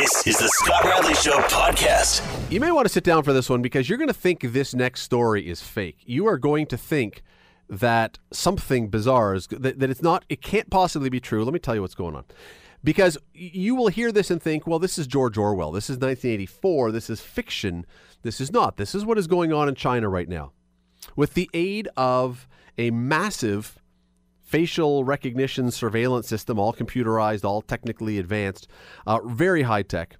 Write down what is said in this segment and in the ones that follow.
This is the Scott Radley Show podcast. You may want to sit down for this one because you're going to think this next story is fake. You are going to think that something bizarre is that it's not. It can't possibly be true. Let me tell you what's going on, because you will hear this and think, well, this is George Orwell. This is 1984. This is fiction. This is not. This is what is going on in China right now, with the aid of a massive facial recognition surveillance system, all computerized, all technically advanced, very high tech.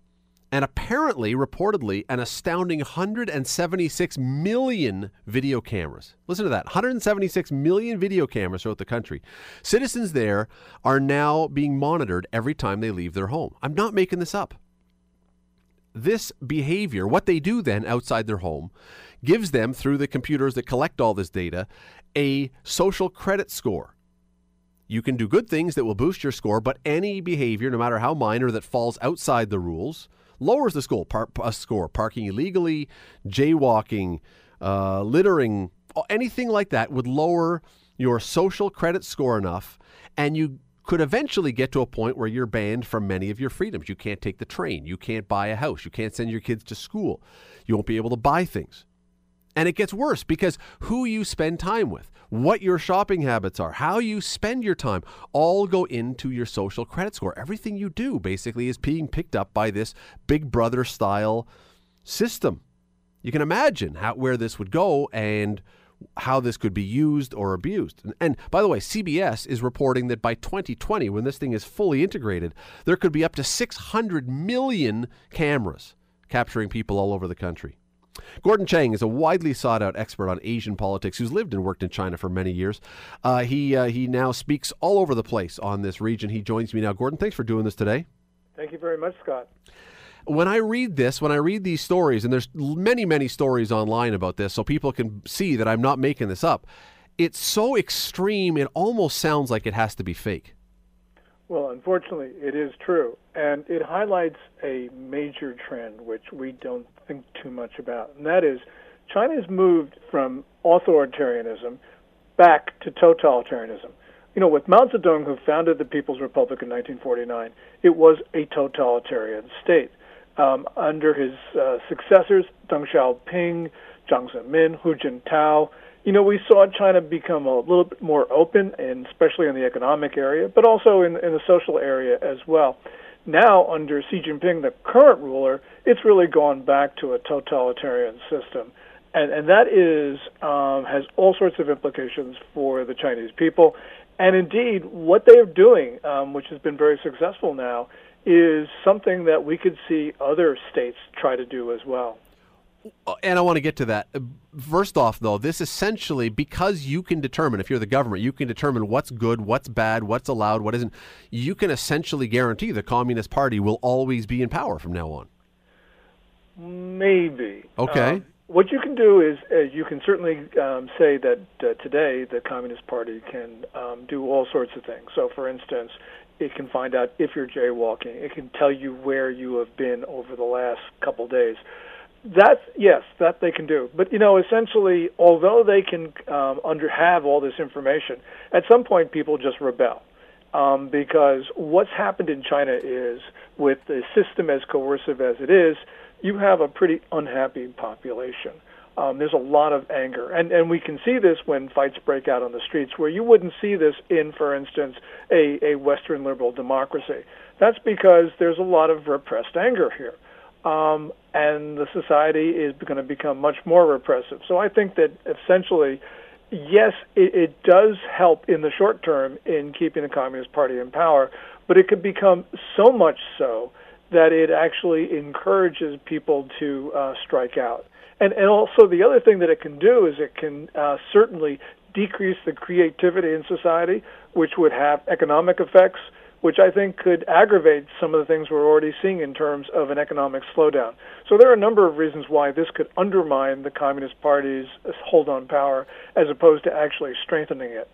And apparently, reportedly, an astounding 176 million video cameras. Listen to that, 176 million video cameras throughout the country. Citizens there are now being monitored every time they leave their home. I'm not making this up. This behavior, what they do then outside their home, gives them, through the computers that collect all this data, a social credit score. You can do good things that will boost your score, but any behavior, no matter how minor, that falls outside the rules lowers the score. Parking illegally, jaywalking, littering, anything like that would lower your social credit score enough, and you could eventually get to a point where you're banned from many of your freedoms. You can't take the train. You can't buy a house. You can't send your kids to school. You won't be able to buy things. And it gets worse because who you spend time with, what your shopping habits are, how you spend your time, all go into your social credit score. Everything you do basically is being picked up by this Big Brother style system. You can imagine where this would go and how this could be used or abused. And by the way, CBS is reporting that by 2020, when this thing is fully integrated, there could be up to 600 million cameras capturing people all over the country. Gordon Chang is a widely sought-out expert on Asian politics who's lived and worked in China for many years. He now speaks all over the place on this region. He joins me now. Gordon, thanks for doing this today. Thank you very much, Scott. When I read this, when I read these stories, and there's many, many stories online about this, so people can see that I'm not making this up, it's so extreme it almost sounds like it has to be fake. Well, unfortunately, it is true, and it highlights a major trend which we don't think too much about, and that is China's moved from authoritarianism back to totalitarianism. You know, with Mao Zedong, who founded the People's Republic in 1949, it was a totalitarian state. Under his successors, Deng Xiaoping, Jiang Zemin, Hu Jintao, you know, we saw China become a little bit more open, and especially in the economic area, but also in the social area as well. Now, under Xi Jinping, the current ruler, it's really gone back to a totalitarian system. And that is has all sorts of implications for the Chinese people. And indeed, what they are doing, which has been very successful now, is something that we could see other states try to do as well. And I want to get to that. First off, though, this essentially, because you can determine, if you're the government, you can determine what's good, what's bad, what's allowed, what isn't. You can essentially guarantee the Communist Party will always be in power from now on. Maybe. Okay. What you can do is you can certainly say that today the Communist Party can do all sorts of things. So, for instance, it can find out if you're jaywalking. It can tell you where you have been over the last couple days. That's, yes, that they can do. But, you know, essentially, although they can have all this information, at some point people just rebel because what's happened in China is, with the system as coercive as it is, you have a pretty unhappy population. There's a lot of anger. And we can see this when fights break out on the streets, where you wouldn't see this in, for instance, a Western liberal democracy. That's because there's a lot of repressed anger here. And the society is going to become much more repressive. So I think that essentially, yes, it does help in the short term in keeping the Communist Party in power, but it could become so much so that it actually encourages people to strike out. And also the other thing that it can do is it can certainly decrease the creativity in society, which would have economic effects, which I think could aggravate some of the things we're already seeing in terms of an economic slowdown. So there are a number of reasons why this could undermine the Communist Party's hold on power as opposed to actually strengthening it.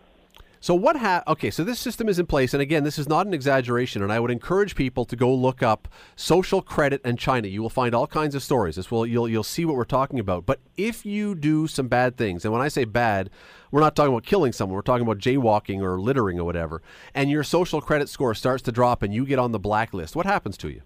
So what okay, so this system is in place, and again, this is not an exaggeration, and I would encourage people to go look up social credit and China. You will find all kinds of stories. This will you'll see what we're talking about. But if you do some bad things, and when I say bad, we're not talking about killing someone. We're talking about jaywalking or littering or whatever, and your social credit score starts to drop and you get on the blacklist, what happens to you?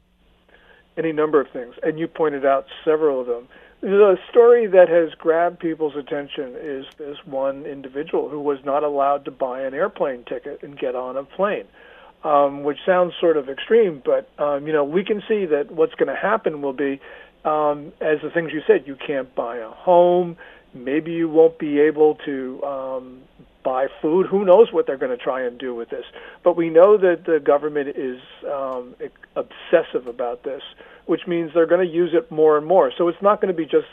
any number of things, and you pointed out several of them. The story that has grabbed people's attention is this one individual who was not allowed to buy an airplane ticket and get on a plane, which sounds sort of extreme, but we can see that what's going to happen will be, as the things you said, you can't buy a home, maybe you won't be able to buy food. Who knows what they're going to try and do with this? But we know that the government is obsessive about this, which means they're going to use it more and more. So it's not going to be just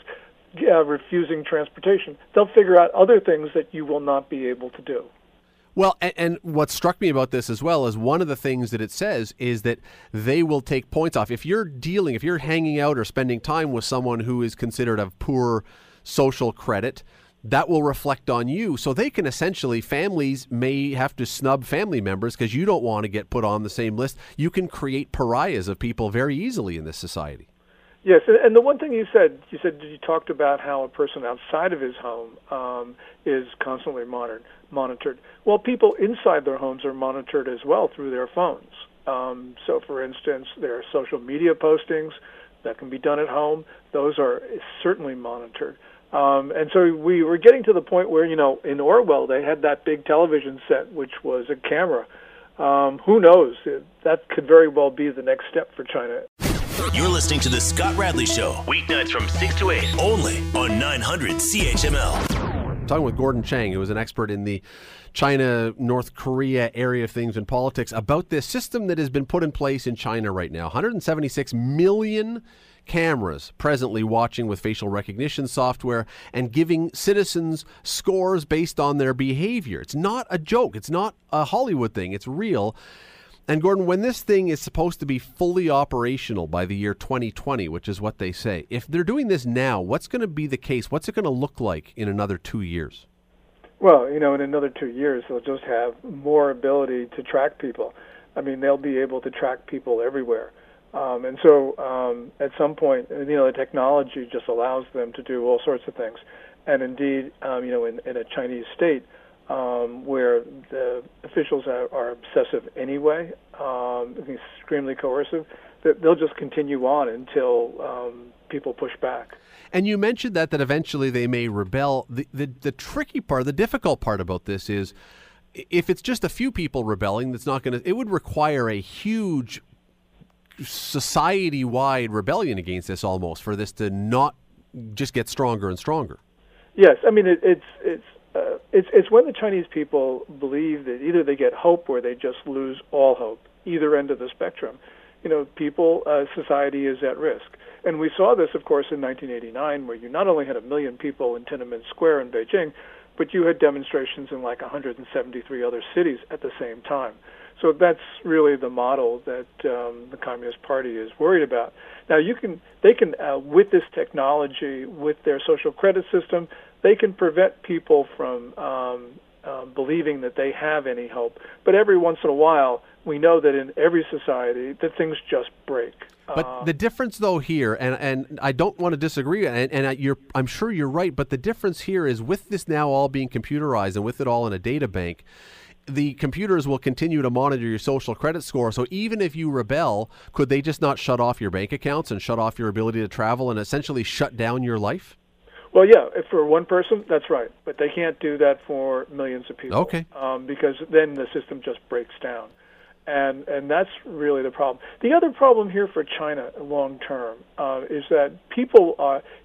refusing transportation. They'll figure out other things that you will not be able to do. Well, and what struck me about this as well is one of the things that it says is that they will take points off. If you're hanging out or spending time with someone who is considered of poor social credit, that will reflect on you. So they can essentially, families may have to snub family members because you don't want to get put on the same list. You can create pariahs of people very easily in this society. Yes, and the one thing you said you talked about how a person outside of his home is constantly monitored. Well, people inside their homes are monitored as well through their phones. So, for instance, their social media postings that can be done at home, those are certainly monitored. And so we were getting to the point where, in Orwell, they had that big television set, which was a camera. Who knows? That could very well be the next step for China. You're listening to The Scott Radley Show, weeknights from 6 to 8, only on 900 CHML. I'm talking with Gordon Chang, who is an expert in the China, North Korea area of things in politics, about this system that has been put in place in China right now. 176 million cameras presently watching with facial recognition software and giving citizens scores based on their behavior. It's not a joke. It's not a Hollywood thing. It's real. And Gordon, when this thing is supposed to be fully operational by the year 2020, which is what they say, if they're doing this now, what's going to be the case? What's it going to look like in another 2 years? Well, in another 2 years, they'll just have more ability to track people. I mean, they'll be able to track people everywhere. And so at some point, the technology just allows them to do all sorts of things. And indeed, in a Chinese state where the officials are obsessive anyway, extremely coercive, that they'll just continue on until people push back. And you mentioned that eventually they may rebel. The tricky part, the difficult part about this is if it's just a few people rebelling, it would require a huge society-wide rebellion against this almost for this to not just get stronger and stronger. Yes, I mean it's when the Chinese people believe that either they get hope or they just lose all hope. Either end of the spectrum, society is at risk, and we saw this, of course, in 1989, where you not only had 1 million people in Tiananmen Square in Beijing, but you had demonstrations in like 173 other cities at the same time. So that's really the model that the Communist Party is worried about. Now, they can with this technology, with their social credit system, they can prevent people from believing that they have any hope. But every once in a while, we know that in every society, that things just break. But the difference, though, here, and I don't want to disagree, I'm sure you're right, but the difference here is with this now all being computerized and with it all in a data bank, the computers will continue to monitor your social credit score. So even if you rebel, could they just not shut off your bank accounts and shut off your ability to travel and essentially shut down your life? Well, yeah, if for one person, that's right. But they can't do that for millions of people. Okay. Because then the system just breaks down. And that's really the problem. The other problem here for China long term is that people,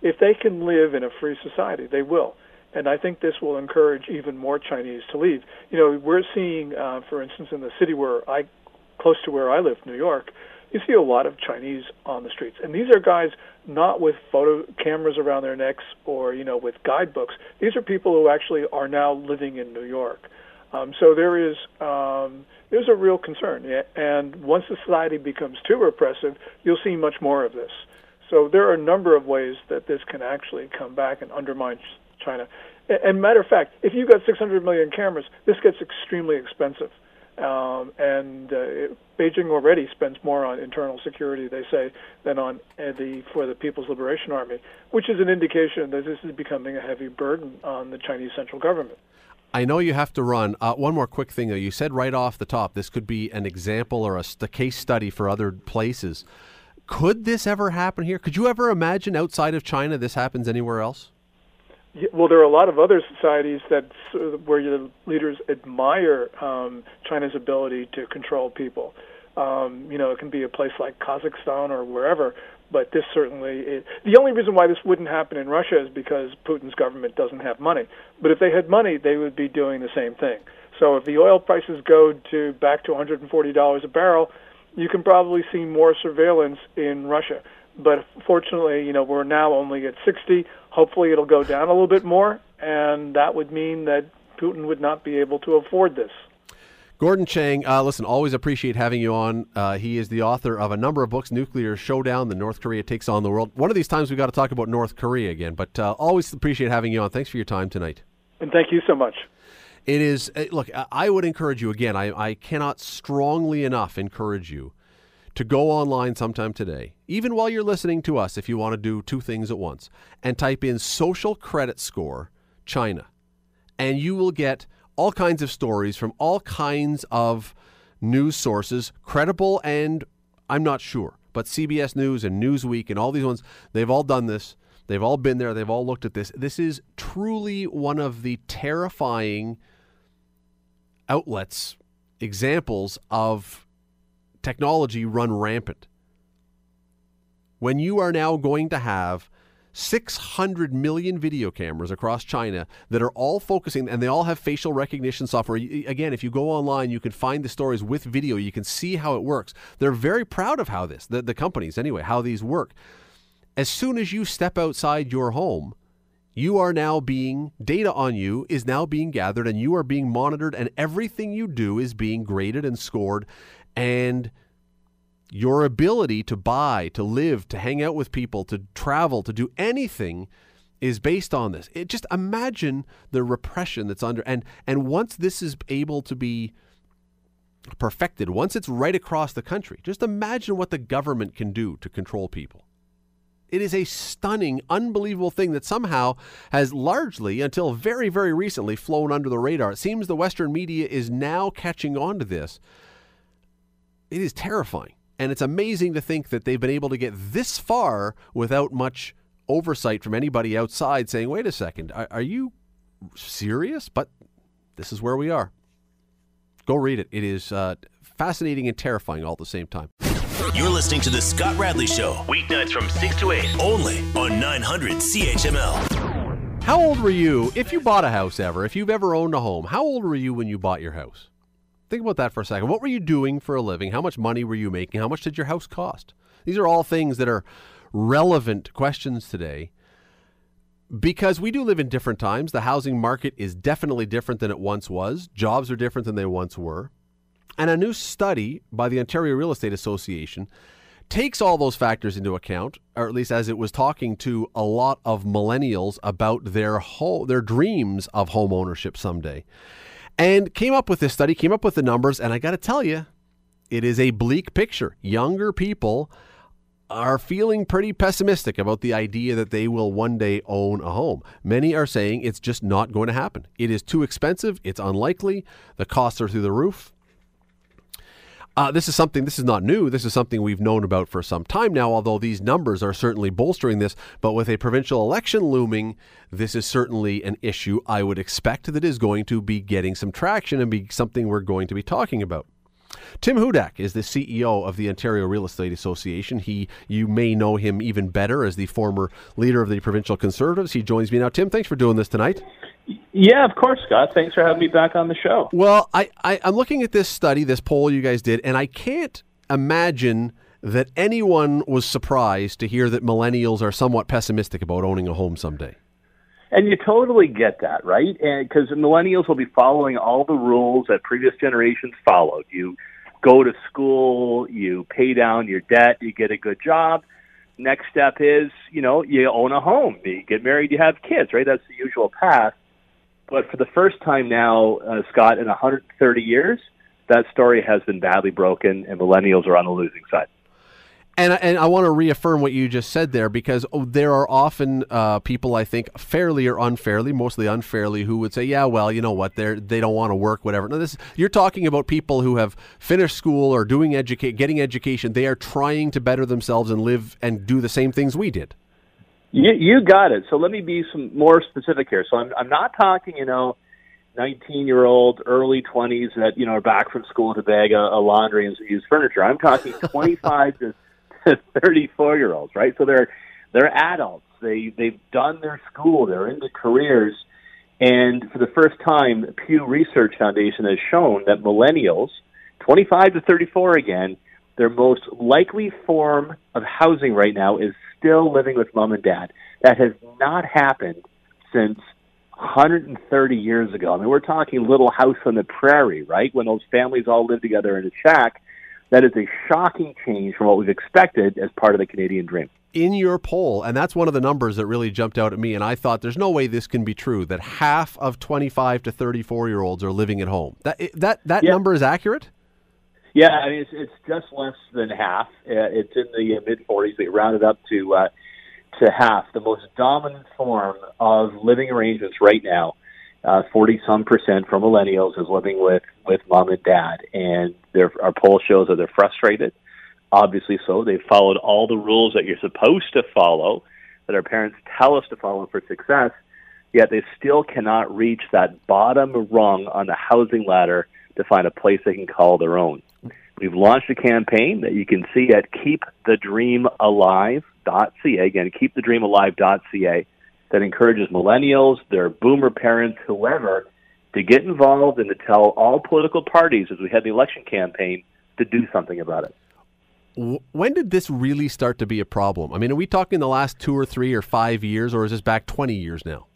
if they can live in a free society, they will. And I think this will encourage even more Chinese to leave. We're seeing, for instance, in the city close to where I live, New York, you see a lot of Chinese on the streets. And these are guys not with photo cameras around their necks or, with guidebooks. These are people who actually are now living in New York. So there's a real concern. And once society becomes too repressive, you'll see much more of this. So there are a number of ways that this can actually come back and undermine China. And matter of fact, if you've got 600 million cameras, this gets extremely expensive. Beijing already spends more on internal security, they say, than on for the People's Liberation Army, which is an indication that this is becoming a heavy burden on the Chinese central government. I know you have to run. One more quick thing, though. You said right off the top, this could be an example or a case study for other places. Could this ever happen here? Could you ever imagine outside of China this happens anywhere else? Yeah, well, there are a lot of other societies that where your leaders admire China's ability to control people. You know, it can be a place like Kazakhstan or wherever, but this certainly is. The only reason why this wouldn't happen in Russia is because Putin's government doesn't have money. But if they had money, they would be doing the same thing. So if the oil prices go to back to $140 a barrel, you can probably see more surveillance in Russia. But fortunately, you know, we're now only at 60. Hopefully it'll go down a little bit more, and that would mean that Putin would not be able to afford this. Gordon Chang, listen, always appreciate having you on. He is the author of a number of books, Nuclear Showdown, The North Korea Takes on the World. One of these times we've got to talk about North Korea again, but always appreciate having you on. Thanks for your time tonight. And thank you so much. It is, look, I would encourage you again, I cannot strongly enough encourage you to go online sometime today, even while you're listening to us, if you want to do two things at once, and type in social credit score China, and you will get all kinds of stories from all kinds of news sources, credible and I'm not sure, but CBS News and Newsweek and all these ones, they've all done this. They've all been there. They've all looked at this. This is truly one of the terrifying outlets, examples of technology run rampant. When you are now going to have 600 million video cameras across China that are all focusing, and they all have facial recognition software. Again, if you go online, you can find the stories with video. You can see how it works. They're very proud of how this, the companies anyway, how these work. As soon as you step outside your home, you are now being, data on you is now being gathered and you are being monitored and everything you do is being graded and scored, and your ability to buy, to live, to hang out with people, to travel, to do anything is based on this. It, just imagine the repression that's under, and once this is able to be perfected, once it's right across the country, just imagine what the government can do to control people. It is a stunning, unbelievable thing that somehow has largely, until very, very recently, flown under the radar. It seems the Western media is now catching on to this. It is terrifying. And it's amazing to think that they've been able to get this far without much oversight from anybody outside saying, wait a second, are you serious? But this is where we are. Go read it. It is fascinating and terrifying all at the same time. You're listening to The Scott Radley Show, weeknights from 6 to 8, only on 900 CHML. How old were you, if you bought a house ever, if you've ever owned a home, how old were you when you bought your house? Think about that for a second. What were you doing for a living? How much money were you making? How much did your house cost? These are all things that are relevant questions today because we do live in different times. The housing market is definitely different than it once was. Jobs are different than they once were. And a new study by the Ontario Real Estate Association takes all those factors into account, or at least as it was talking to a lot of millennials about their dreams of home ownership someday. And came up with this study, came up with the numbers, and I got to tell you, it is a bleak picture. Younger people are feeling pretty pessimistic about the idea that they will one day own a home. Many are saying it's just not going to happen. It is too expensive. It's unlikely. The costs are through the roof. This is not new. This is something we've known about for some time now, although these numbers are certainly bolstering this. But with a provincial election looming, this is certainly an issue I would expect that is going to be getting some traction and be something we're going to be talking about. Tim Hudak is the CEO of the Ontario Real Estate Association. You may know him even better as the former leader of the provincial Conservatives. He joins me now. Tim, thanks for doing this tonight. Yeah, of course, Scott. Thanks for having me back on the show. Well, I'm looking at this study, this poll you guys did, and I can't imagine that anyone was surprised to hear that millennials are somewhat pessimistic about owning a home someday. And you totally get that, right? Because millennials will be following all the rules that previous generations followed. You go to school, you pay down your debt, you get a good job. Next step is, you know, you own a home. You get married, you have kids, right? That's the usual path. But for the first time now, Scott, in 130 years, that story has been badly broken, and millennials are on the losing side. And I want to reaffirm what you just said there, because there are often people, I think, fairly or unfairly, mostly unfairly, who would say, yeah, well, you know what, they don't want to work, whatever. No, you're talking about people who have finished school or getting education. They are trying to better themselves and live and do the same things we did. You got it. So let me be some more specific here. So I'm not talking, 19-year-old, early 20s that, are back from school to bag a laundry and use furniture. I'm talking 25 to 34-year-olds, right? So they're adults. They've done their school. They're into careers. And for the first time, Pew Research Foundation has shown that millennials, 25 to 34 again, their most likely form of housing right now is still living with mom and dad. That has not happened since 130 years ago. I mean, we're talking Little House on the Prairie, right? When those families all lived together in a shack. That is a shocking change from what we've expected as part of the Canadian dream. In your poll, and that's one of the numbers that really jumped out at me, and I thought there's no way this can be true, that half of 25 to 34-year-olds are living at home. That number is accurate? Yeah, I mean, it's just less than half. It's in the mid-40s. They rounded up to half. The most dominant form of living arrangements right now, 40-some% from millennials, is living with mom and dad. And our poll shows that they're frustrated. Obviously so. They've followed all the rules that you're supposed to follow, that our parents tell us to follow for success, yet they still cannot reach that bottom rung on the housing ladder to find a place they can call their own. We've launched a campaign that you can see at keepthedreamalive.ca. Again, keepthedreamalive.ca. That encourages millennials, their boomer parents, whoever, to get involved and to tell all political parties as we had the election campaign to do something about it. When did this really start to be a problem? I mean, are we talking the last 2 or 3 or 5 years, or is this back 20 years now?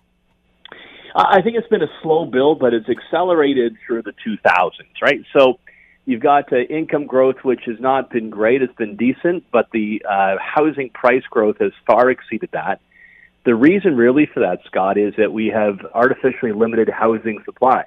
I think it's been a slow build, but it's accelerated through the 2000s, right? So you've got income growth, which has not been great. It's been decent, but the housing price growth has far exceeded that. The reason really for that, Scott, is that we have artificially limited housing supply.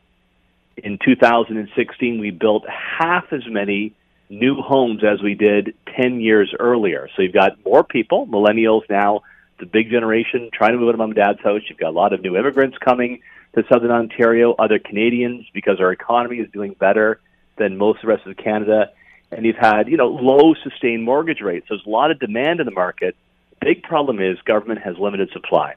In 2016, we built half as many new homes as we did 10 years earlier. So you've got more people, millennials now, the big generation, trying to move out of mom and dad's house. You've got a lot of new immigrants coming to southern Ontario, other Canadians, because our economy is doing better than most of the rest of Canada. And you've had, low sustained mortgage rates. There's a lot of demand in the market. Big problem is government has limited supply.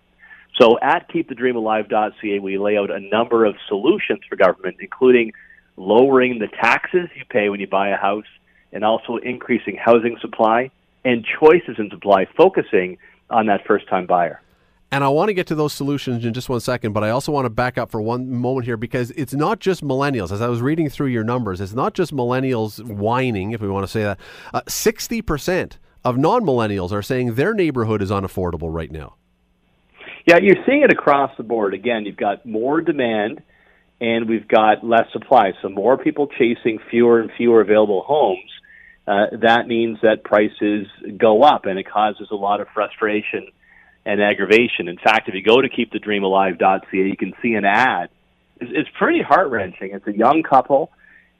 So at keepthedreamalive.ca, we lay out a number of solutions for government, including lowering the taxes you pay when you buy a house and also increasing housing supply and choices in supply, focusing on that first-time buyer. And I want to get to those solutions in just one second, but I also want to back up for one moment here, because it's not just millennials. As I was reading through your numbers, it's not just millennials whining, if we want to say that, 60% of non-millennials are saying their neighborhood is unaffordable right now. Yeah, you're seeing it across the board. Again, you've got more demand and we've got less supply. So more people chasing fewer and fewer available homes. That means that prices go up and it causes a lot of frustration and aggravation. In fact, if you go to keepthedreamalive.ca, you can see an ad. It's pretty heart-wrenching. It's a young couple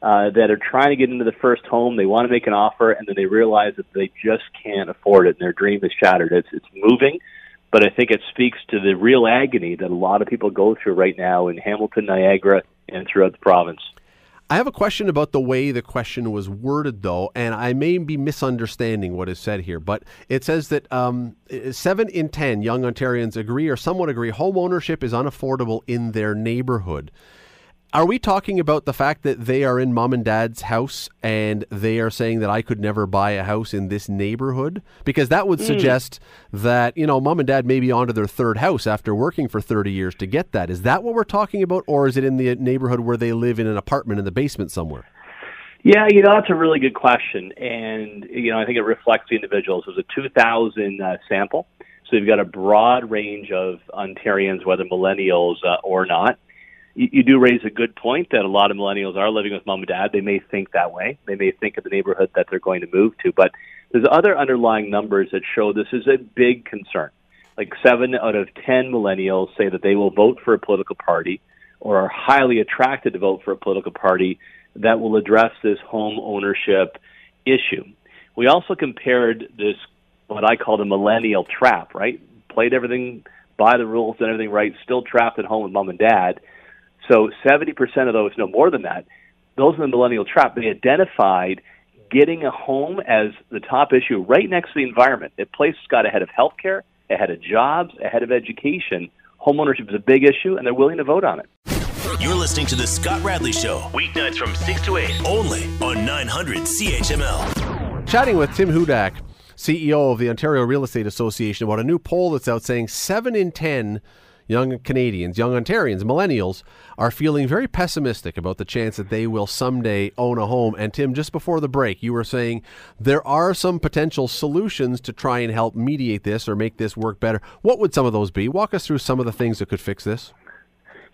that are trying to get into the first home. They want to make an offer, and then they realize that they just can't afford it, and their dream is shattered. It's moving, but I think it speaks to the real agony that a lot of people go through right now in Hamilton, Niagara, and throughout the province. I have a question about the way the question was worded, though, and I may be misunderstanding what is said here, but it says that 7 in 10 young Ontarians agree or somewhat agree homeownership is unaffordable in their neighborhood. Are we talking about the fact that they are in mom and dad's house and they are saying that I could never buy a house in this neighborhood? Because that would suggest that, mom and dad may be onto their third house after working for 30 years to get that. Is that what we're talking about? Or is it in the neighborhood where they live in an apartment in the basement somewhere? Yeah, that's a really good question. And, I think it reflects the individuals. It was a 2000 sample. So you've got a broad range of Ontarians, whether millennials or not. You do raise a good point that a lot of millennials are living with mom and dad. They may think that way. They may think of the neighborhood that they're going to move to. But there's other underlying numbers that show this is a big concern. Like 7 out of 10 millennials say that they will vote for a political party or are highly attracted to vote for a political party that will address this home ownership issue. We also compared this, what I call the millennial trap, right? Played everything by the rules and everything right, still trapped at home with mom and dad. So 70% of those, no more than that, those in the millennial trap, they identified getting a home as the top issue right next to the environment. It placed Scott ahead of healthcare, ahead of jobs, ahead of education. Homeownership is a big issue, and they're willing to vote on it. You're listening to The Scott Radley Show, weeknights from 6 to 8, only on 900 CHML. Chatting with Tim Hudak, CEO of the Ontario Real Estate Association, about a new poll that's out saying 7 in 10 young Canadians, young Ontarians, millennials, are feeling very pessimistic about the chance that they will someday own a home. And Tim, just before the break, you were saying there are some potential solutions to try and help mediate this or make this work better. What would some of those be? Walk us through some of the things that could fix this.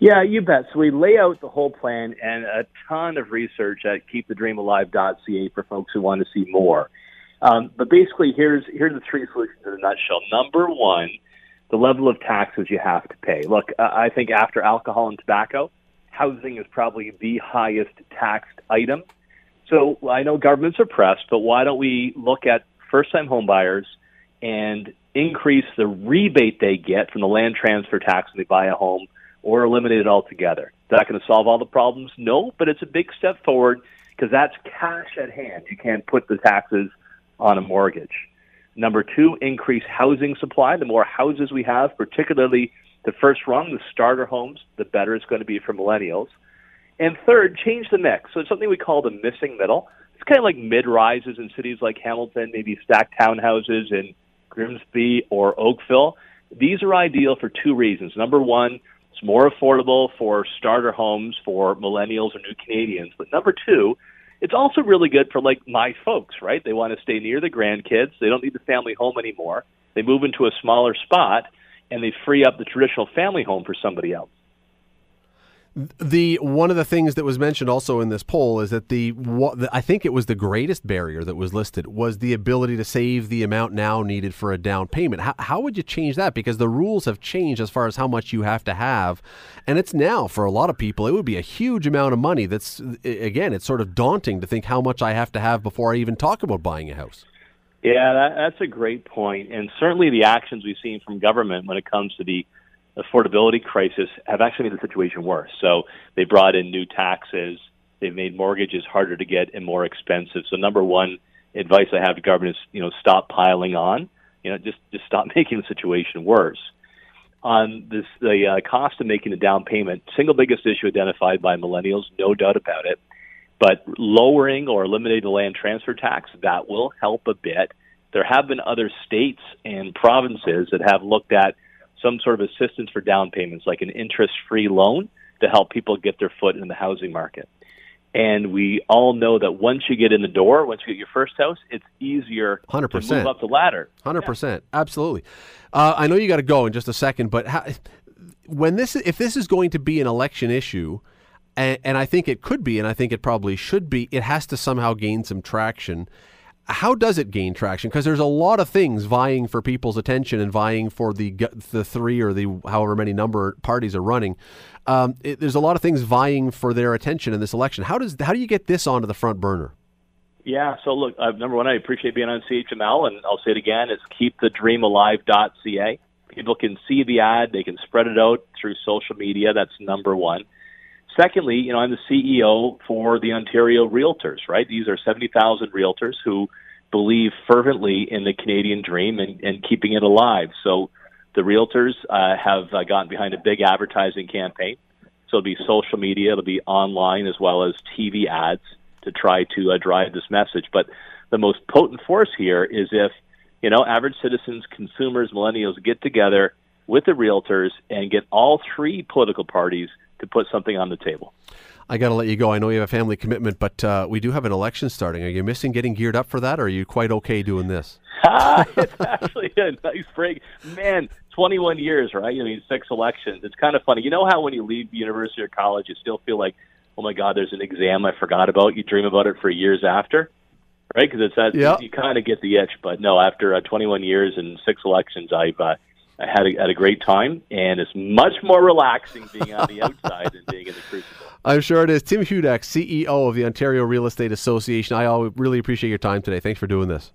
Yeah, you bet. So we lay out the whole plan and a ton of research at keepthedreamalive.ca for folks who want to see more. But basically, here's the three solutions in a nutshell. Number one, the level of taxes you have to pay. Look, I think after alcohol and tobacco, housing is probably the highest taxed item. So I know governments are pressed, but why don't we look at first-time homebuyers and increase the rebate they get from the land transfer tax when they buy a home, or eliminate it altogether? Is that going to solve all the problems? No, but it's a big step forward because that's cash at hand. You can't put the taxes on a mortgage. Number two, increase housing supply. The more houses we have, particularly the first rung, the starter homes, the better it's going to be for millennials. And third, change the mix. So it's something we call the missing middle. It's kind of like mid-rises in cities like Hamilton, maybe stacked townhouses in Grimsby or Oakville. These are ideal for two reasons. Number one, it's more affordable for starter homes for millennials or new Canadians. But number two, it's also really good for, like, my folks, right? They want to stay near the grandkids. They don't need the family home anymore. They move into a smaller spot, and they free up the traditional family home for somebody else. One of the things that was mentioned also in this poll is that I think it was the greatest barrier that was listed was the ability to save the amount now needed for a down payment. How would you change that? Because the rules have changed as far as how much you have to have. And it's now, for a lot of people, it would be a huge amount of money. That's, again, it's sort of daunting to think how much I have to have before I even talk about buying a house. Yeah, that's a great point. And certainly the actions we've seen from government when it comes to the affordability crisis have actually made the situation worse. So they brought in new taxes. They've made mortgages harder to get and more expensive. So number one advice I have to government is, stop piling on. Just stop making the situation worse. On this, the cost of making a down payment, single biggest issue identified by millennials, no doubt about it. But lowering or eliminating the land transfer tax, that will help a bit. There have been other states and provinces that have looked at some sort of assistance for down payments, like an interest-free loan to help people get their foot in the housing market. And we all know that once you get in the door, once you get your first house, it's easier 100%. To move up the ladder. 100%. Yeah. Absolutely. I know you got to go in just a second, but if this is going to be an election issue, and I think it could be, and I think it probably should be, it has to somehow gain some traction. How does it gain traction? Because there's a lot of things vying for people's attention and vying for the three or the however many number parties are running. There's a lot of things vying for their attention in this election. How do you get this onto the front burner? Yeah, so look, number one, I appreciate being on CHML, and I'll say it again, it's keepthedreamalive.ca. People can see the ad. They can spread it out through social media. That's number one. Secondly, I'm the CEO for the Ontario Realtors, right? These are 70,000 realtors who believe fervently in the Canadian dream and keeping it alive. So the realtors have gotten behind a big advertising campaign. So it'll be social media, it'll be online, as well as TV ads to try to drive this message. But the most potent force here is if, average citizens, consumers, millennials get together with the realtors and get all three political parties to put something on the table. I got to let you go. I know you have a family commitment, but we do have an election starting. Are you missing getting geared up for that, or are you quite okay doing this? It's actually a nice break. Man, 21 years, right? Six elections. It's kind of funny. You know how when you leave university or college, you still feel like, oh, my God, there's an exam I forgot about. You dream about it for years after, right? Because you kind of get the itch. But no, after 21 years and six elections, I had a great time, and it's much more relaxing being on the outside than being in the crucible. I'm sure it is. Tim Hudak, CEO of the Ontario Real Estate Association. I always really appreciate your time today. Thanks for doing this.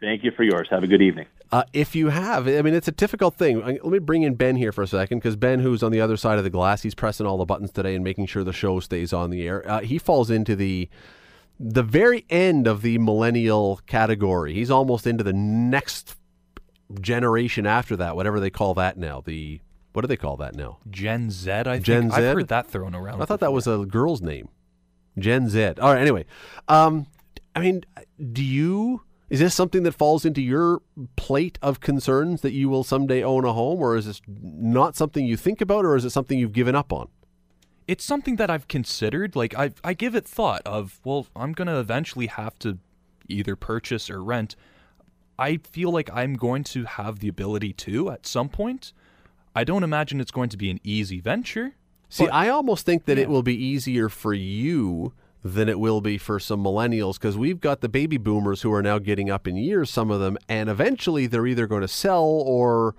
Thank you for yours. Have a good evening. If you have, I mean, it's a difficult thing. Let me bring in Ben here for a second, because Ben, who's on the other side of the glass, he's pressing all the buttons today and making sure the show stays on the air. He falls into the very end of the millennial category. He's almost into the next generation after that, whatever they call that now. What do they call that now? Gen Z, I think. Gen Z? I've heard that thrown around. I thought that was a girl's name. Gen Z. All right, anyway. I mean, is this something that falls into your plate of concerns, that you will someday own a home, or is this not something you think about, or is it something you've given up on? It's something that I've considered. Like, I give it thought of, well, I'm going to eventually have to either purchase or rent. I feel like I'm going to have the ability to at some point. I don't imagine it's going to be an easy venture. See, I almost think that it will be easier for you than it will be for some millennials, because we've got the baby boomers who are now getting up in years, some of them, and eventually they're either going to sell or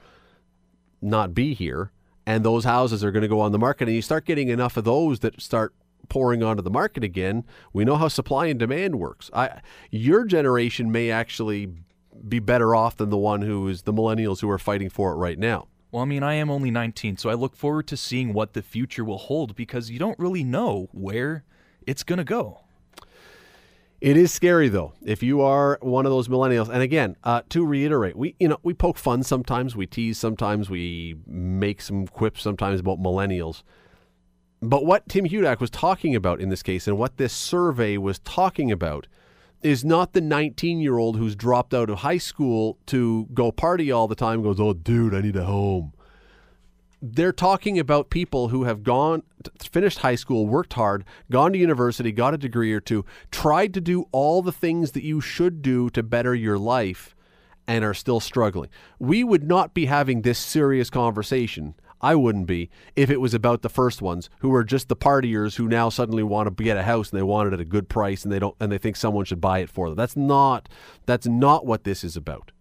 not be here, and those houses are going to go on the market, and you start getting enough of those that start pouring onto the market again. We know how supply and demand works. Your generation may actually be better off than the one who is the millennials who are fighting for it right now. Well, I mean, I am only 19, so I look forward to seeing what the future will hold, because you don't really know where it's going to go. It is scary, though, if you are one of those millennials. And again, to reiterate, we poke fun sometimes, we tease sometimes, we make some quips sometimes about millennials. But what Tim Hudak was talking about in this case, and what this survey was talking about, is not the 19-year-old who's dropped out of high school to go party all the time, goes, oh, dude, I need a home. They're talking about people who have finished high school, worked hard, gone to university, got a degree or two, tried to do all the things that you should do to better your life, and are still struggling. We would not be having this serious conversation, I wouldn't be, if it was about the first ones who are just the partiers who now suddenly want to get a house, and they want it at a good price, and they think someone should buy it for them. That's not what this is about.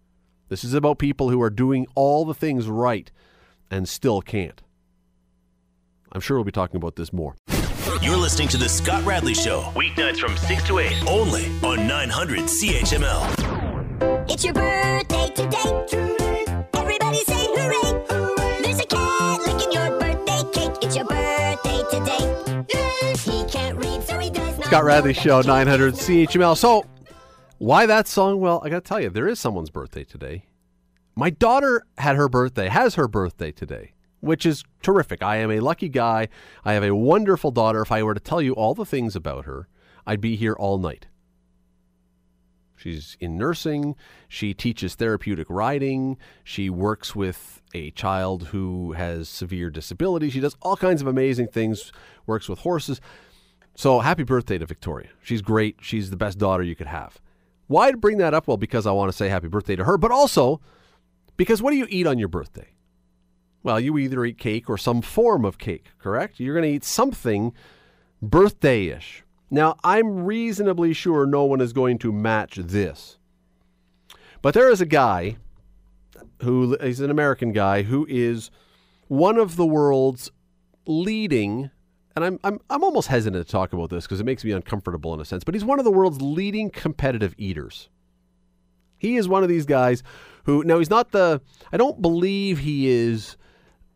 This is about people who are doing all the things right and still can't. I'm sure we'll be talking about this more. You're listening to The Scott Radley Show, weeknights from 6 to 8, only on 900 CHML. It's your birthday today. Everybody say hooray. Scott Radley Show, 900 CHML. So, why that song? Well, I got to tell you, there is someone's birthday today. My daughter has her birthday today, which is terrific. I am a lucky guy. I have a wonderful daughter. If I were to tell you all the things about her, I'd be here all night. She's in nursing. She teaches therapeutic riding. She works with a child who has severe disability. She does all kinds of amazing things, works with horses. So happy birthday to Victoria. She's great. She's the best daughter you could have. Why bring that up? Well, because I want to say happy birthday to her, but also because what do you eat on your birthday? Well, you either eat cake or some form of cake, correct? You're going to eat something birthday-ish. Now, I'm reasonably sure no one is going to match this. But there is a guy who is an American guy who is one of the world's leading, and I'm almost hesitant to talk about this because it makes me uncomfortable in a sense, but he's one of the world's leading competitive eaters. He is one of these guys who, now he's not I don't believe he is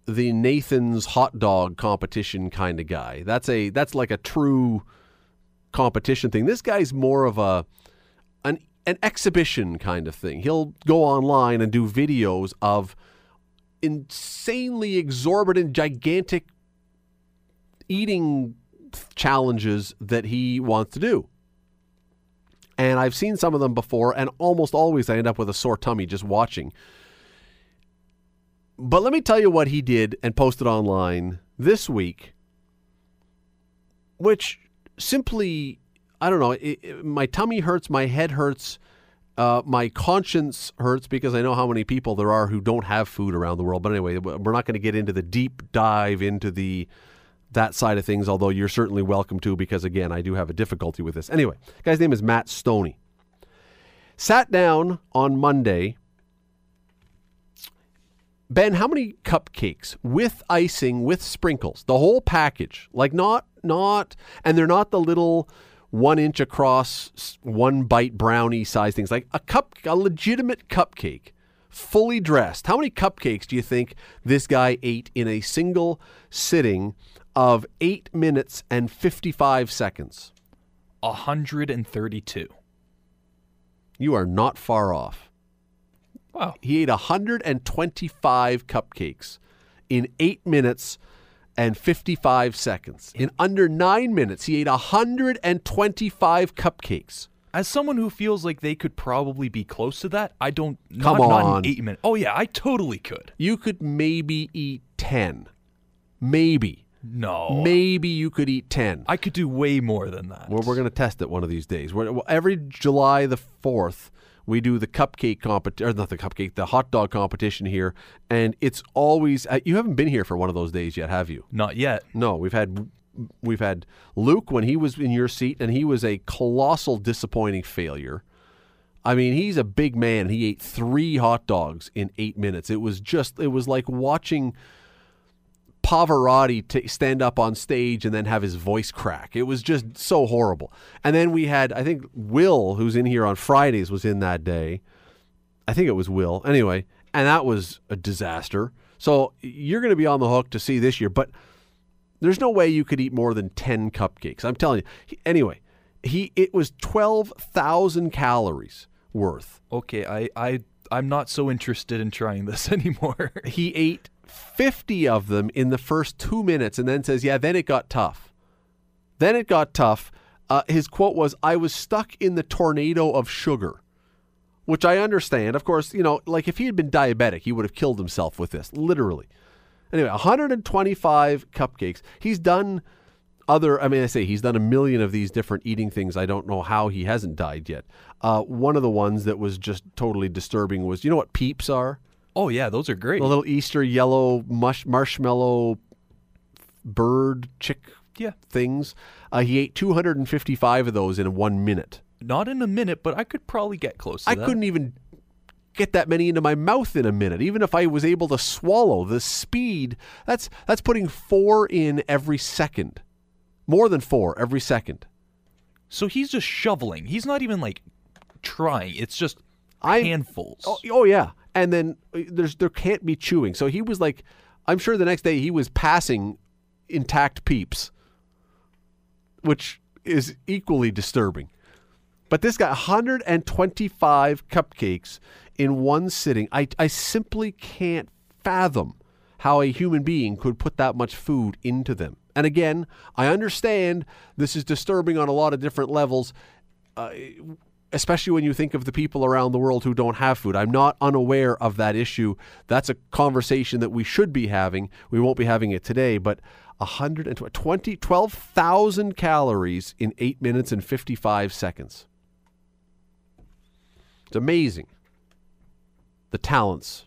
the Nathan's hot dog competition kind of guy. That's like a true competition thing. This guy's more of an exhibition kind of thing. He'll go online and do videos of insanely exorbitant, gigantic eating challenges that he wants to do. And I've seen some of them before, and almost always I end up with a sore tummy just watching. But let me tell you what he did and posted online this week, which simply, I don't know, my tummy hurts, my head hurts, my conscience hurts, because I know how many people there are who don't have food around the world. But anyway, we're not going to get into the deep dive into that side of things, although you're certainly welcome to, because again, I do have a difficulty with this. Anyway, the guy's name is Matt Stoney. Sat down on Monday. Ben, how many cupcakes with icing, with sprinkles, the whole package, like not not, and they're not the little 1 inch across, one bite brownie size things, like a cup, a legitimate cupcake, fully dressed. How many cupcakes do you think this guy ate in a single sitting of 8 minutes and 55 seconds? 132. You are not far off. Wow. He ate 125 cupcakes in 8 minutes and 55 seconds. In under 9 minutes, he ate 125 cupcakes. As someone who feels like they could probably be close to that, I don't... Not in 8 minutes. Oh, yeah, I totally could. You could maybe eat 10. Maybe. No. Maybe you could eat 10. I could do way more than that. Well, we're going to test it one of these days. Every July the 4th, we do the cupcake competition, or not the cupcake, the hot dog competition here, and it's always... you haven't been here for one of those days yet, have you? Not yet. No, we've had Luke when he was in your seat, and he was a colossal disappointing failure. I mean, he's a big man. He ate 3 hot dogs in 8 minutes. It was like watching Pavarotti stand up on stage and then have his voice crack. It was just so horrible. And then we had, I think, Will, who's in here on Fridays, was in that day. I think it was Will. Anyway, and that was a disaster. So you're going to be on the hook to see this year, but there's no way you could eat more than 10 cupcakes. I'm telling you. Anyway, it was 12,000 calories worth. Okay, I'm not so interested in trying this anymore. He ate 50 of them in the first 2 minutes and then says, yeah, then it got tough. His quote was, I was stuck in the tornado of sugar, which I understand. Of course, you know, like if he had been diabetic, he would have killed himself with this, literally. Anyway, 125 cupcakes. He's done he's done 1 million of these different eating things. I don't know how he hasn't died yet. One of the ones that was just totally disturbing was, you know what Peeps are? Oh, yeah, those are great. The little Easter yellow marshmallow bird chick things. He ate 255 of those in 1 minute. Not in a minute, but I could probably get close to that. I couldn't even get that many into my mouth in a minute, even if I was able to swallow the speed. That's putting 4 in every second. More than 4 every second. So he's just shoveling. He's not even like trying. It's just handfuls. Oh yeah. And then there can't be chewing. So he was like, I'm sure the next day he was passing intact Peeps, which is equally disturbing. But this guy, 125 cupcakes in one sitting. I simply can't fathom how a human being could put that much food into them. And again, I understand this is disturbing on a lot of different levels, especially when you think of the people around the world who don't have food. I'm not unaware of that issue. That's a conversation that we should be having. We won't be having it today, but 12,000 calories in 8 minutes and 55 seconds. It's amazing. The talents,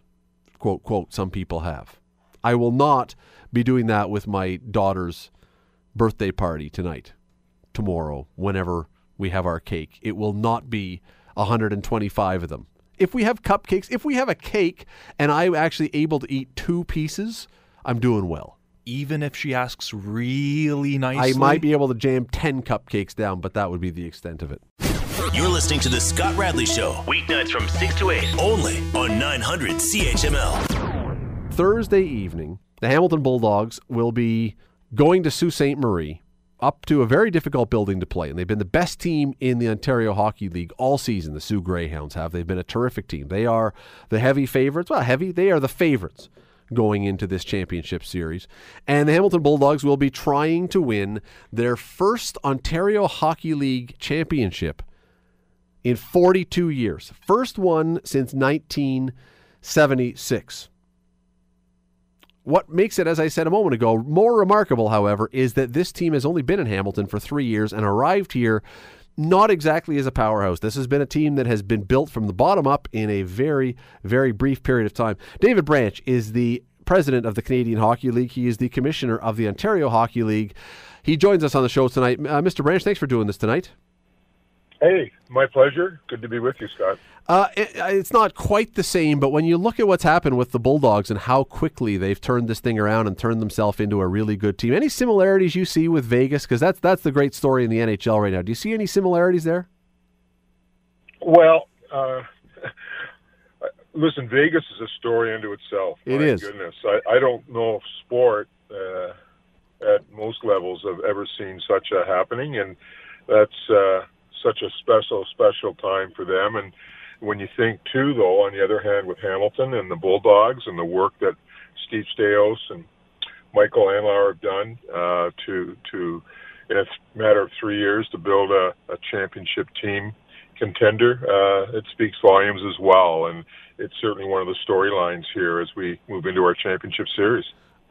quote, quote, some people have. I will not be doing that with my daughter's birthday party tonight, tomorrow, whenever we have our cake. It will not be 125 of them. If we have cupcakes, if we have a cake and I'm actually able to eat 2 pieces, I'm doing well. Even if she asks really nicely? I might be able to jam 10 cupcakes down, but that would be the extent of it. You're listening to The Scott Radley Show, weeknights from 6 to 8, only on 900 CHML. Thursday evening, the Hamilton Bulldogs will be going to Sault Ste. Marie, up to a very difficult building to play, and they've been the best team in the Ontario Hockey League all season, the Soo Greyhounds have. They've been a terrific team. They are the heavy favorites. Well, they are the favorites going into this championship series. And the Hamilton Bulldogs will be trying to win their first Ontario Hockey League championship in 42 years. First one since 1976. What makes it, as I said a moment ago, more remarkable, however, is that this team has only been in Hamilton for 3 years and arrived here not exactly as a powerhouse. This has been a team that has been built from the bottom up in a very, very brief period of time. David Branch is the president of the Canadian Hockey League. He is the commissioner of the Ontario Hockey League. He joins us on the show tonight. Mr. Branch, thanks for doing this tonight. Hey, my pleasure. Good to be with you, Scott. It's not quite the same, but when you look at what's happened with the Bulldogs and how quickly they've turned this thing around and turned themselves into a really good team, any similarities you see with Vegas? Because that's the great story in the NHL right now. Do you see any similarities there? Well, listen, Vegas is a story unto itself. It is. Goodness. I don't know if sport at most levels have ever seen such a happening, and that's... such a special time for them. And when you think too, though, on the other hand, with Hamilton and the Bulldogs and the work that Steve Staios and Michael Andlauer have done to in a matter of 3 years to build a championship team contender, it speaks volumes as well. And it's certainly one of the storylines here as we move into our championship series.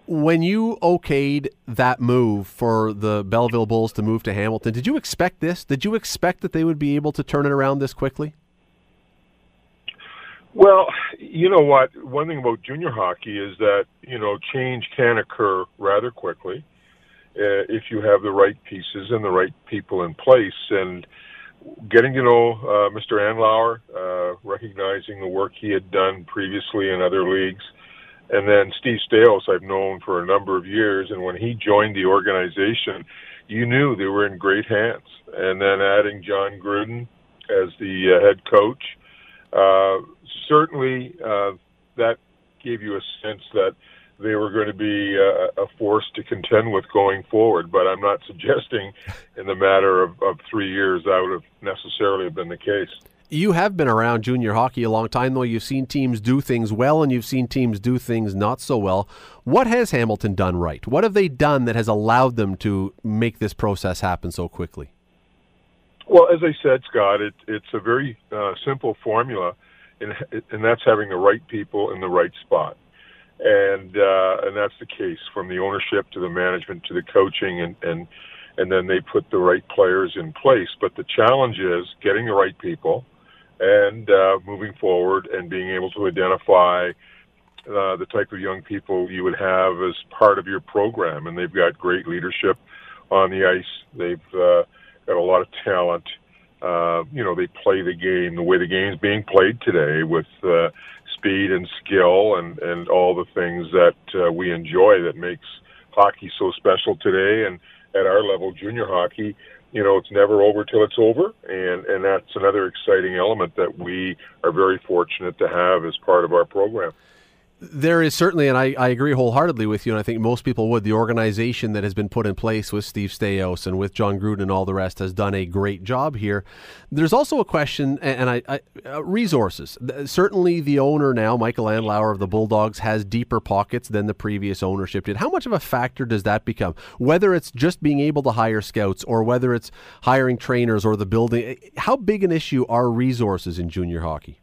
When you okayed that move for the Belleville Bulls to move to Hamilton, did you expect this? Did you expect that they would be able to turn it around this quickly? Well, you know what? One thing about junior hockey is that, you know, change can occur rather quickly if you have the right pieces and the right people in place. And getting to know Mr. Andlauer, recognizing the work he had done previously in other leagues, and then Steve Staios, I've known for a number of years, and when he joined the organization, you knew they were in great hands. And then adding John Gruden as the head coach, certainly that gave you a sense that they were going to be a force to contend with going forward. But I'm not suggesting in the matter of 3 years that would have necessarily been the case. You have been around junior hockey a long time, though. You've seen teams do things well, and you've seen teams do things not so well. What has Hamilton done right? What have they done that has allowed them to make this process happen so quickly? Well, as I said, Scott, it's a very simple formula, and that's having the right people in the right spot. And that's the case, from the ownership to the management to the coaching, and then they put the right players in place. But the challenge is getting the right people, and moving forward and being able to identify the type of young people you would have as part of your program. And they've got great leadership on the ice. They've got a lot of talent. You know, they play the game the way the game's being played today, with speed and skill and all the things that we enjoy that makes hockey so special today. And at our level, junior hockey, you know, it's never over till it's over, and that's another exciting element that we are very fortunate to have as part of our program. There is certainly, and I agree wholeheartedly with you, and I think most people would, the organization that has been put in place with Steve Staios and with John Gruden and all the rest has done a great job here. There's also a question, and resources. Certainly the owner now, Michael Andlauer of the Bulldogs, has deeper pockets than the previous ownership did. How much of a factor does that become? Whether it's just being able to hire scouts or whether it's hiring trainers or the building, how big an issue are resources in junior hockey?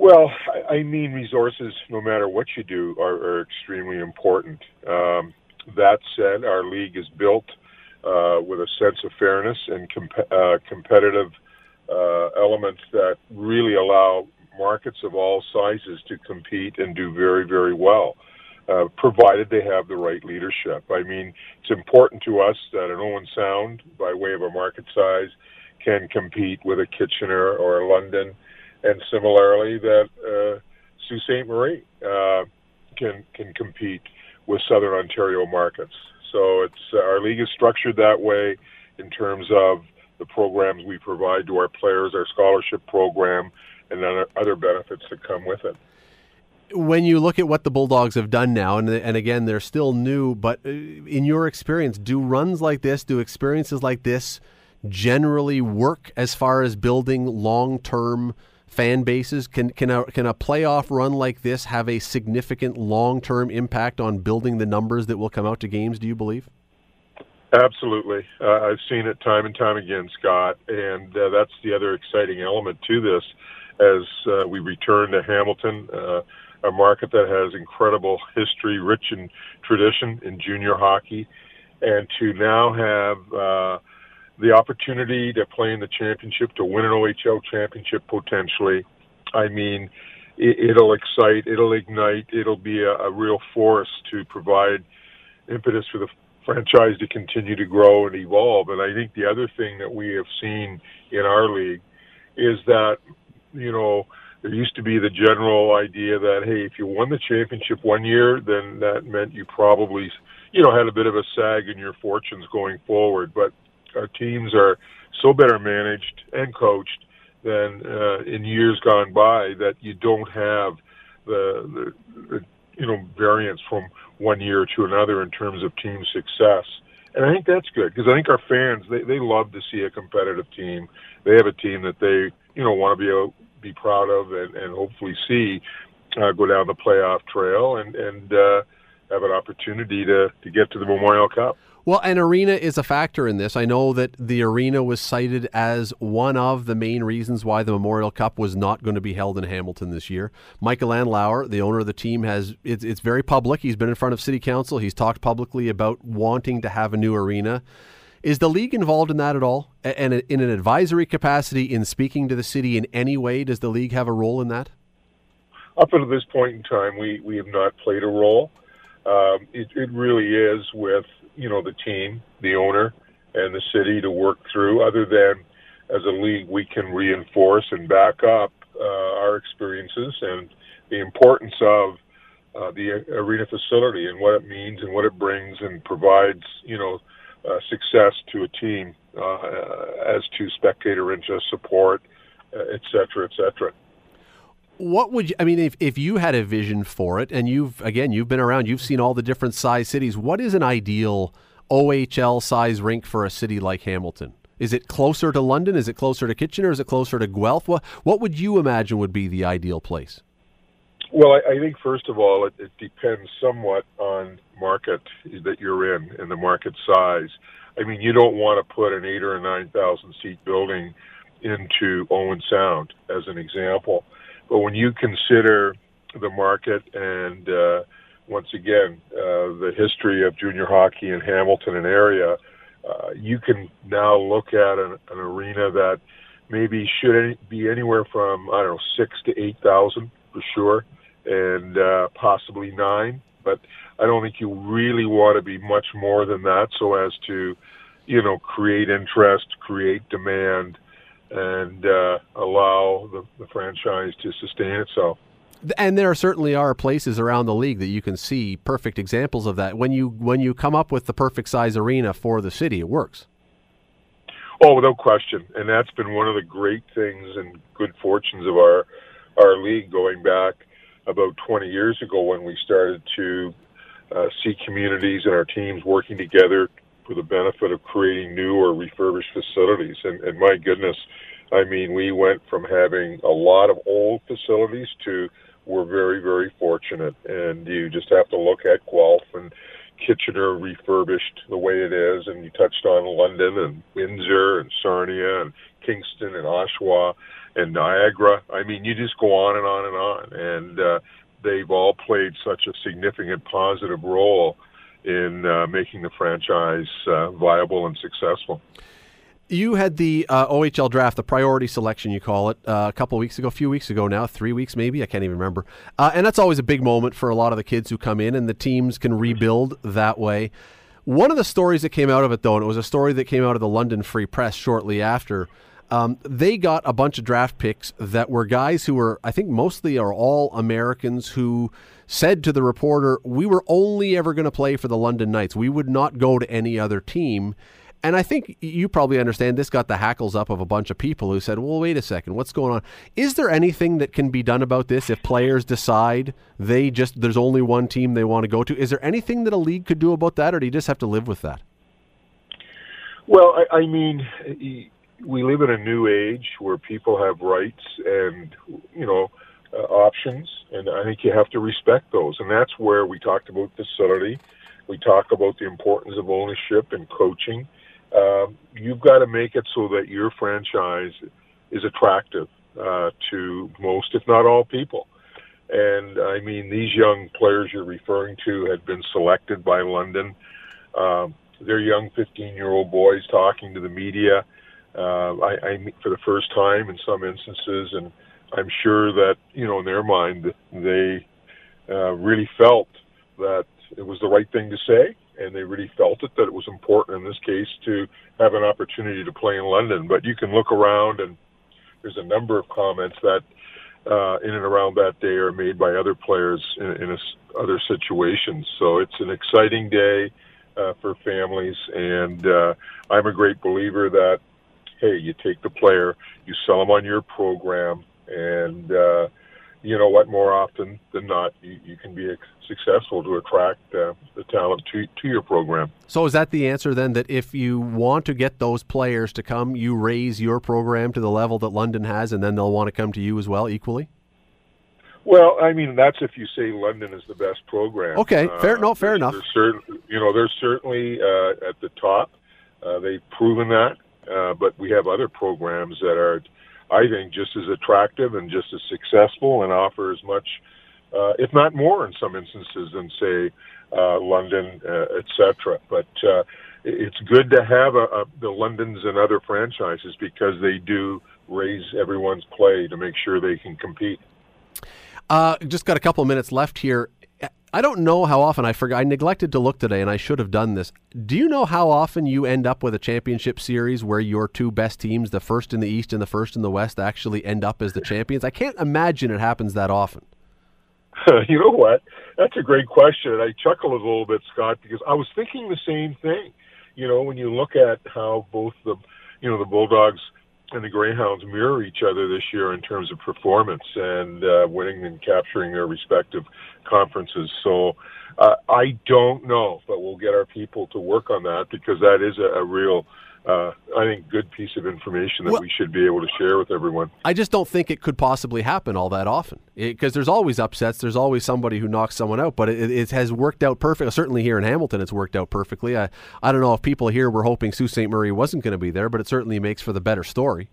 Well, I mean, resources, no matter what you do, are extremely important. That said, our league is built with a sense of fairness and competitive elements that really allow markets of all sizes to compete and do very, very well, provided they have the right leadership. I mean, it's important to us that an Owen Sound, by way of a market size, can compete with a Kitchener or a London. And similarly, that Sault Ste. Marie can compete with Southern Ontario markets. So it's our league is structured that way in terms of the programs we provide to our players, our scholarship program, and other benefits that come with it. When you look at what the Bulldogs have done now, and again, they're still new, but in your experience, do runs like this, do experiences like this generally work as far as building long-term fan bases? Can a playoff run like this have a significant long-term impact on building the numbers that will come out to games, do you believe? Absolutely. I've seen it time and time again, Scott, and that's the other exciting element to this as we return to Hamilton, a market that has incredible history, rich in tradition in junior hockey, and to now have the opportunity to play in the championship, to win an OHL championship potentially. I mean, it'll excite, it'll ignite, it'll be a real force to provide impetus for the franchise to continue to grow and evolve. And I think the other thing that we have seen in our league is that, you know, there used to be the general idea that, hey, if you won the championship one year, then that meant you probably, you know, had a bit of a sag in your fortunes going forward. But our teams are so better managed and coached than in years gone by that you don't have the you know, variance from one year to another in terms of team success. And I think that's good because I think our fans, they love to see a competitive team. They have a team that they, you know, want to be proud of and hopefully see go down the playoff trail and have an opportunity to get to the Memorial Cup. Well, an arena is a factor in this. I know that the arena was cited as one of the main reasons why the Memorial Cup was not going to be held in Hamilton this year. Michael Andlauer, the owner of the team, it's very public. He's been in front of City Council. He's talked publicly about wanting to have a new arena. Is the league involved in that at all? And in an advisory capacity, in speaking to the city in any way, does the league have a role in that? Up until this point in time, we have not played a role. It really is with, you know, the team, the owner, and the city to work through. Other than as a league, we can reinforce and back up our experiences and the importance of the arena facility and what it means and what it brings and provides, you know, success to a team as to spectator interest, support, et cetera, et cetera. What would you, I mean, if you had a vision for it, and you've been around, you've seen all the different size cities, what is an ideal OHL size rink for a city like Hamilton? Is it closer to London? Is it closer to Kitchener? Is it closer to Guelph? What would you imagine would be the ideal place? Well, I think, first of all, it depends somewhat on market that you're in and the market size. I mean, you don't want to put an 8,000 or a 9,000-seat building into Owen Sound, as an example. But when you consider the market and, once again, the history of junior hockey in Hamilton and area, you can now look at an arena that maybe should be anywhere from, 6,000 to 8,000 for sure, and possibly 9. But I don't think you really want to be much more than that so as to, you know, create interest, create demand, and allow the franchise to sustain itself. And there certainly are places around the league that you can see perfect examples of that. When you come up with the perfect size arena for the city, it works. Oh, without question. And that's been one of the great things and good fortunes of our league going back about 20 years ago when we started to see communities and our teams working together for the benefit of creating new or refurbished facilities. And my goodness, I mean, we went from having a lot of old facilities to we're very, very fortunate. And you just have to look at Guelph and Kitchener refurbished the way it is. And you touched on London and Windsor and Sarnia and Kingston and Oshawa and Niagara. I mean, you just go on and on and on. And they've all played such a significant positive role in making the franchise viable and successful. You had the OHL draft, the priority selection, you call it, a few weeks ago now, 3 weeks maybe, I can't even remember. And that's always a big moment for a lot of the kids who come in, and the teams can rebuild that way. One of the stories that came out of it, though, and it was a story that came out of the London Free Press shortly after, they got a bunch of draft picks that were guys who were, I think mostly are all Americans, who said to the reporter, we were only ever going to play for the London Knights. We would not go to any other team. And I think you probably understand this got the hackles up of a bunch of people who said, well, wait a second, what's going on? Is there anything that can be done about this if players decide there's only one team they want to go to? Is there anything that a league could do about that, or do you just have to live with that? Well, I mean, we live in a new age where people have rights and, you know, options, and I think you have to respect those. And that's where we talked about facility. We talk about the importance of ownership and coaching. You've got to make it so that your franchise is attractive to most, if not all, people. And, I mean, these young players you're referring to had been selected by London. They're young 15-year-old boys talking to the media for the first time in some instances, and I'm sure that, you know, in their mind, they really felt that it was the right thing to say and they really felt it, that it was important in this case to have an opportunity to play in London. But you can look around, and there's a number of comments that in and around that day are made by other players in other situations. So it's an exciting day for families, and I'm a great believer that, hey, you take the player, you sell them on your program, and you know what, more often than not, you can be successful to attract the talent to your program. So is that the answer then, that if you want to get those players to come, you raise your program to the level that London has, and then they'll want to come to you as well, equally? Well, I mean, that's if you say London is the best program. Okay, fair enough. They're certainly at the top. They've proven that, but we have other programs that are, I think, just as attractive and just as successful, and offer as much, if not more in some instances, than, say, London, et cetera. But it's good to have the Londons and other franchises, because they do raise everyone's play to make sure they can compete. Just got a couple of minutes left here. I don't know how often I forgot. I neglected to look today, and I should have done this. Do you know how often you end up with a championship series where your two best teams, the first in the East and the first in the West, actually end up as the champions? I can't imagine it happens that often. You know what? That's a great question. And I chuckled a little bit, Scott, because I was thinking the same thing. You know, when you look at how both the Bulldogs and the Greyhounds mirror each other this year in terms of performance and winning and capturing their respective conferences. So I don't know, but we'll get our people to work on that, because that is a real, I think, good piece of information that we should be able to share with everyone. I just don't think it could possibly happen all that often, because there's always upsets. There's always somebody who knocks someone out, but it has worked out perfectly. Certainly here in Hamilton, it's worked out perfectly. I don't know if people here were hoping Sault Ste. Marie wasn't going to be there, but it certainly makes for the better story.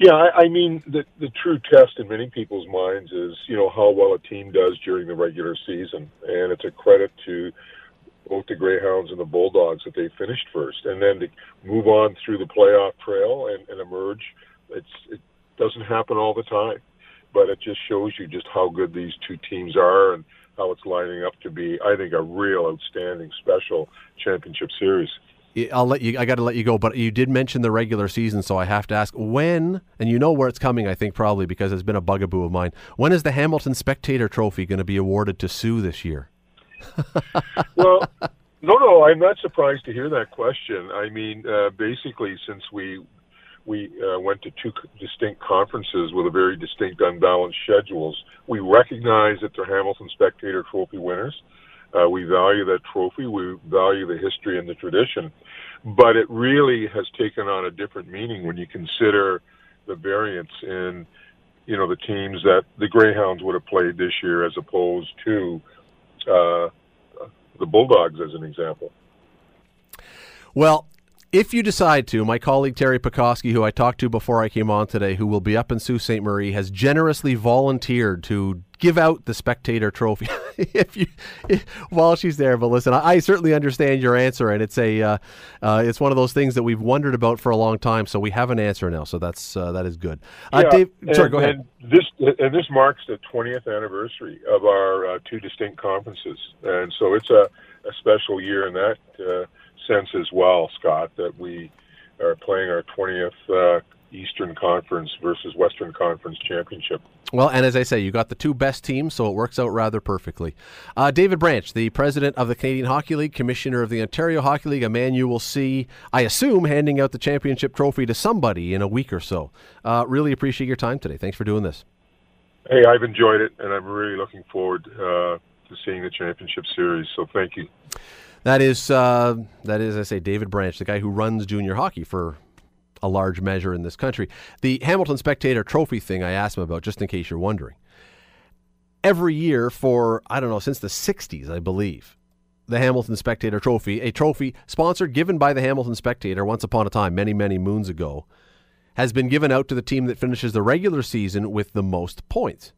Yeah, I mean, the true test in many people's minds is, how well a team does during the regular season, and it's a credit to both the Greyhounds and the Bulldogs that they finished first, and then to move on through the playoff trail and emerge. It doesn't happen all the time, but it just shows you just how good these two teams are and how it's lining up to be, I think, a real outstanding special championship series. I got to let you go, but you did mention the regular season, so I have to ask when, and you know where it's coming, I think, probably, because it's been a bugaboo of mine. When is the Hamilton Spectator Trophy going to be awarded to Soo this year? Well, no, I'm not surprised to hear that question. I mean, basically, since we went to two distinct conferences with a very distinct, unbalanced schedules, we recognize that they're Hamilton Spectator Trophy winners. We value that trophy. We value the history and the tradition. But it really has taken on a different meaning when you consider the variance in, the teams that the Greyhounds would have played this year as opposed to the Bulldogs, as an example. Well, if you decide to, my colleague Terry Pekoski, who I talked to before I came on today, who will be up in Sault Ste. Marie, has generously volunteered to give out the Spectator Trophy while she's there. But listen, I certainly understand your answer, and it's it's one of those things that we've wondered about for a long time. So we have an answer now. So that is good. Dave, sorry, go ahead. This marks the 20th anniversary of our two distinct conferences, and so it's a special year in that sense as well, Scott, that we are playing our 20th Eastern Conference versus Western Conference championship. Well, and as I say, you got the two best teams, so it works out rather perfectly. David Branch, the president of the Canadian Hockey League, commissioner of the Ontario Hockey League, a man you will see, I assume, handing out the championship trophy to somebody in a week or so. Really appreciate your time today. Thanks for doing this. Hey, I've enjoyed it, and I'm really looking forward to seeing the championship series, so thank you. That is, I say, David Branch, the guy who runs junior hockey for a large measure in this country. The Hamilton Spectator Trophy thing I asked him about, just in case you're wondering. Every year for, I don't know, since the 60s, I believe, the Hamilton Spectator Trophy, a trophy sponsored, given by the Hamilton Spectator once upon a time, many, many moons ago, has been given out to the team that finishes the regular season with the most points.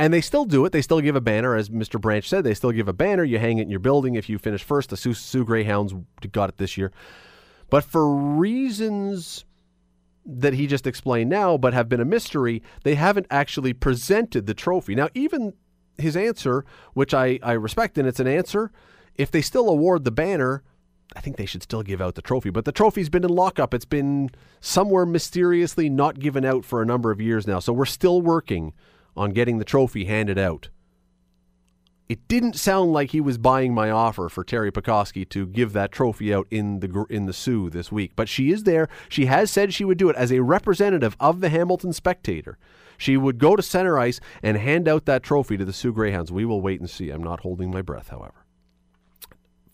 And they still do it. They still give a banner. As Mr. Branch said, they still give a banner. You hang it in your building if you finish first. The Soo Greyhounds got it this year. But for reasons that he just explained now, but have been a mystery, they haven't actually presented the trophy. Now, even his answer, which I respect, and it's an answer, If they still award the banner, I think they should still give out the trophy. But the trophy's been in lockup. It's been somewhere mysteriously not given out for a number of years now. So we're still working on getting the trophy handed out. It didn't sound like he was buying my offer for Terry Pekoski to give that trophy out in the Soo this week. But she is there. She has said she would do it as a representative of the Hamilton Spectator. She would go to center ice and hand out that trophy to the Soo Greyhounds. We will wait and see. I'm not holding my breath, however.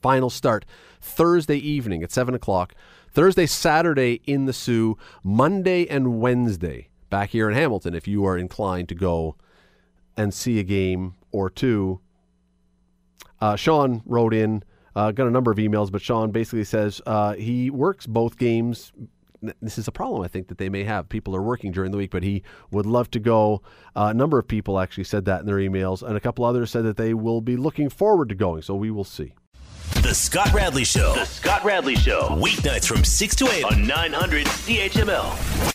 Final start Thursday evening at 7 o'clock. Thursday, Saturday in the Soo. Monday and Wednesday back here in Hamilton if you are inclined to go and see a game or two. Sean wrote in, got a number of emails, but Sean basically says he works both games. This is a problem, I think, that they may have. People are working during the week, but he would love to go. A number of people actually said that in their emails, and a couple others said that they will be looking forward to going, so we will see. The Scott Radley Show. The Scott Radley Show. Weeknights from 6 to 8 on 900 CHML.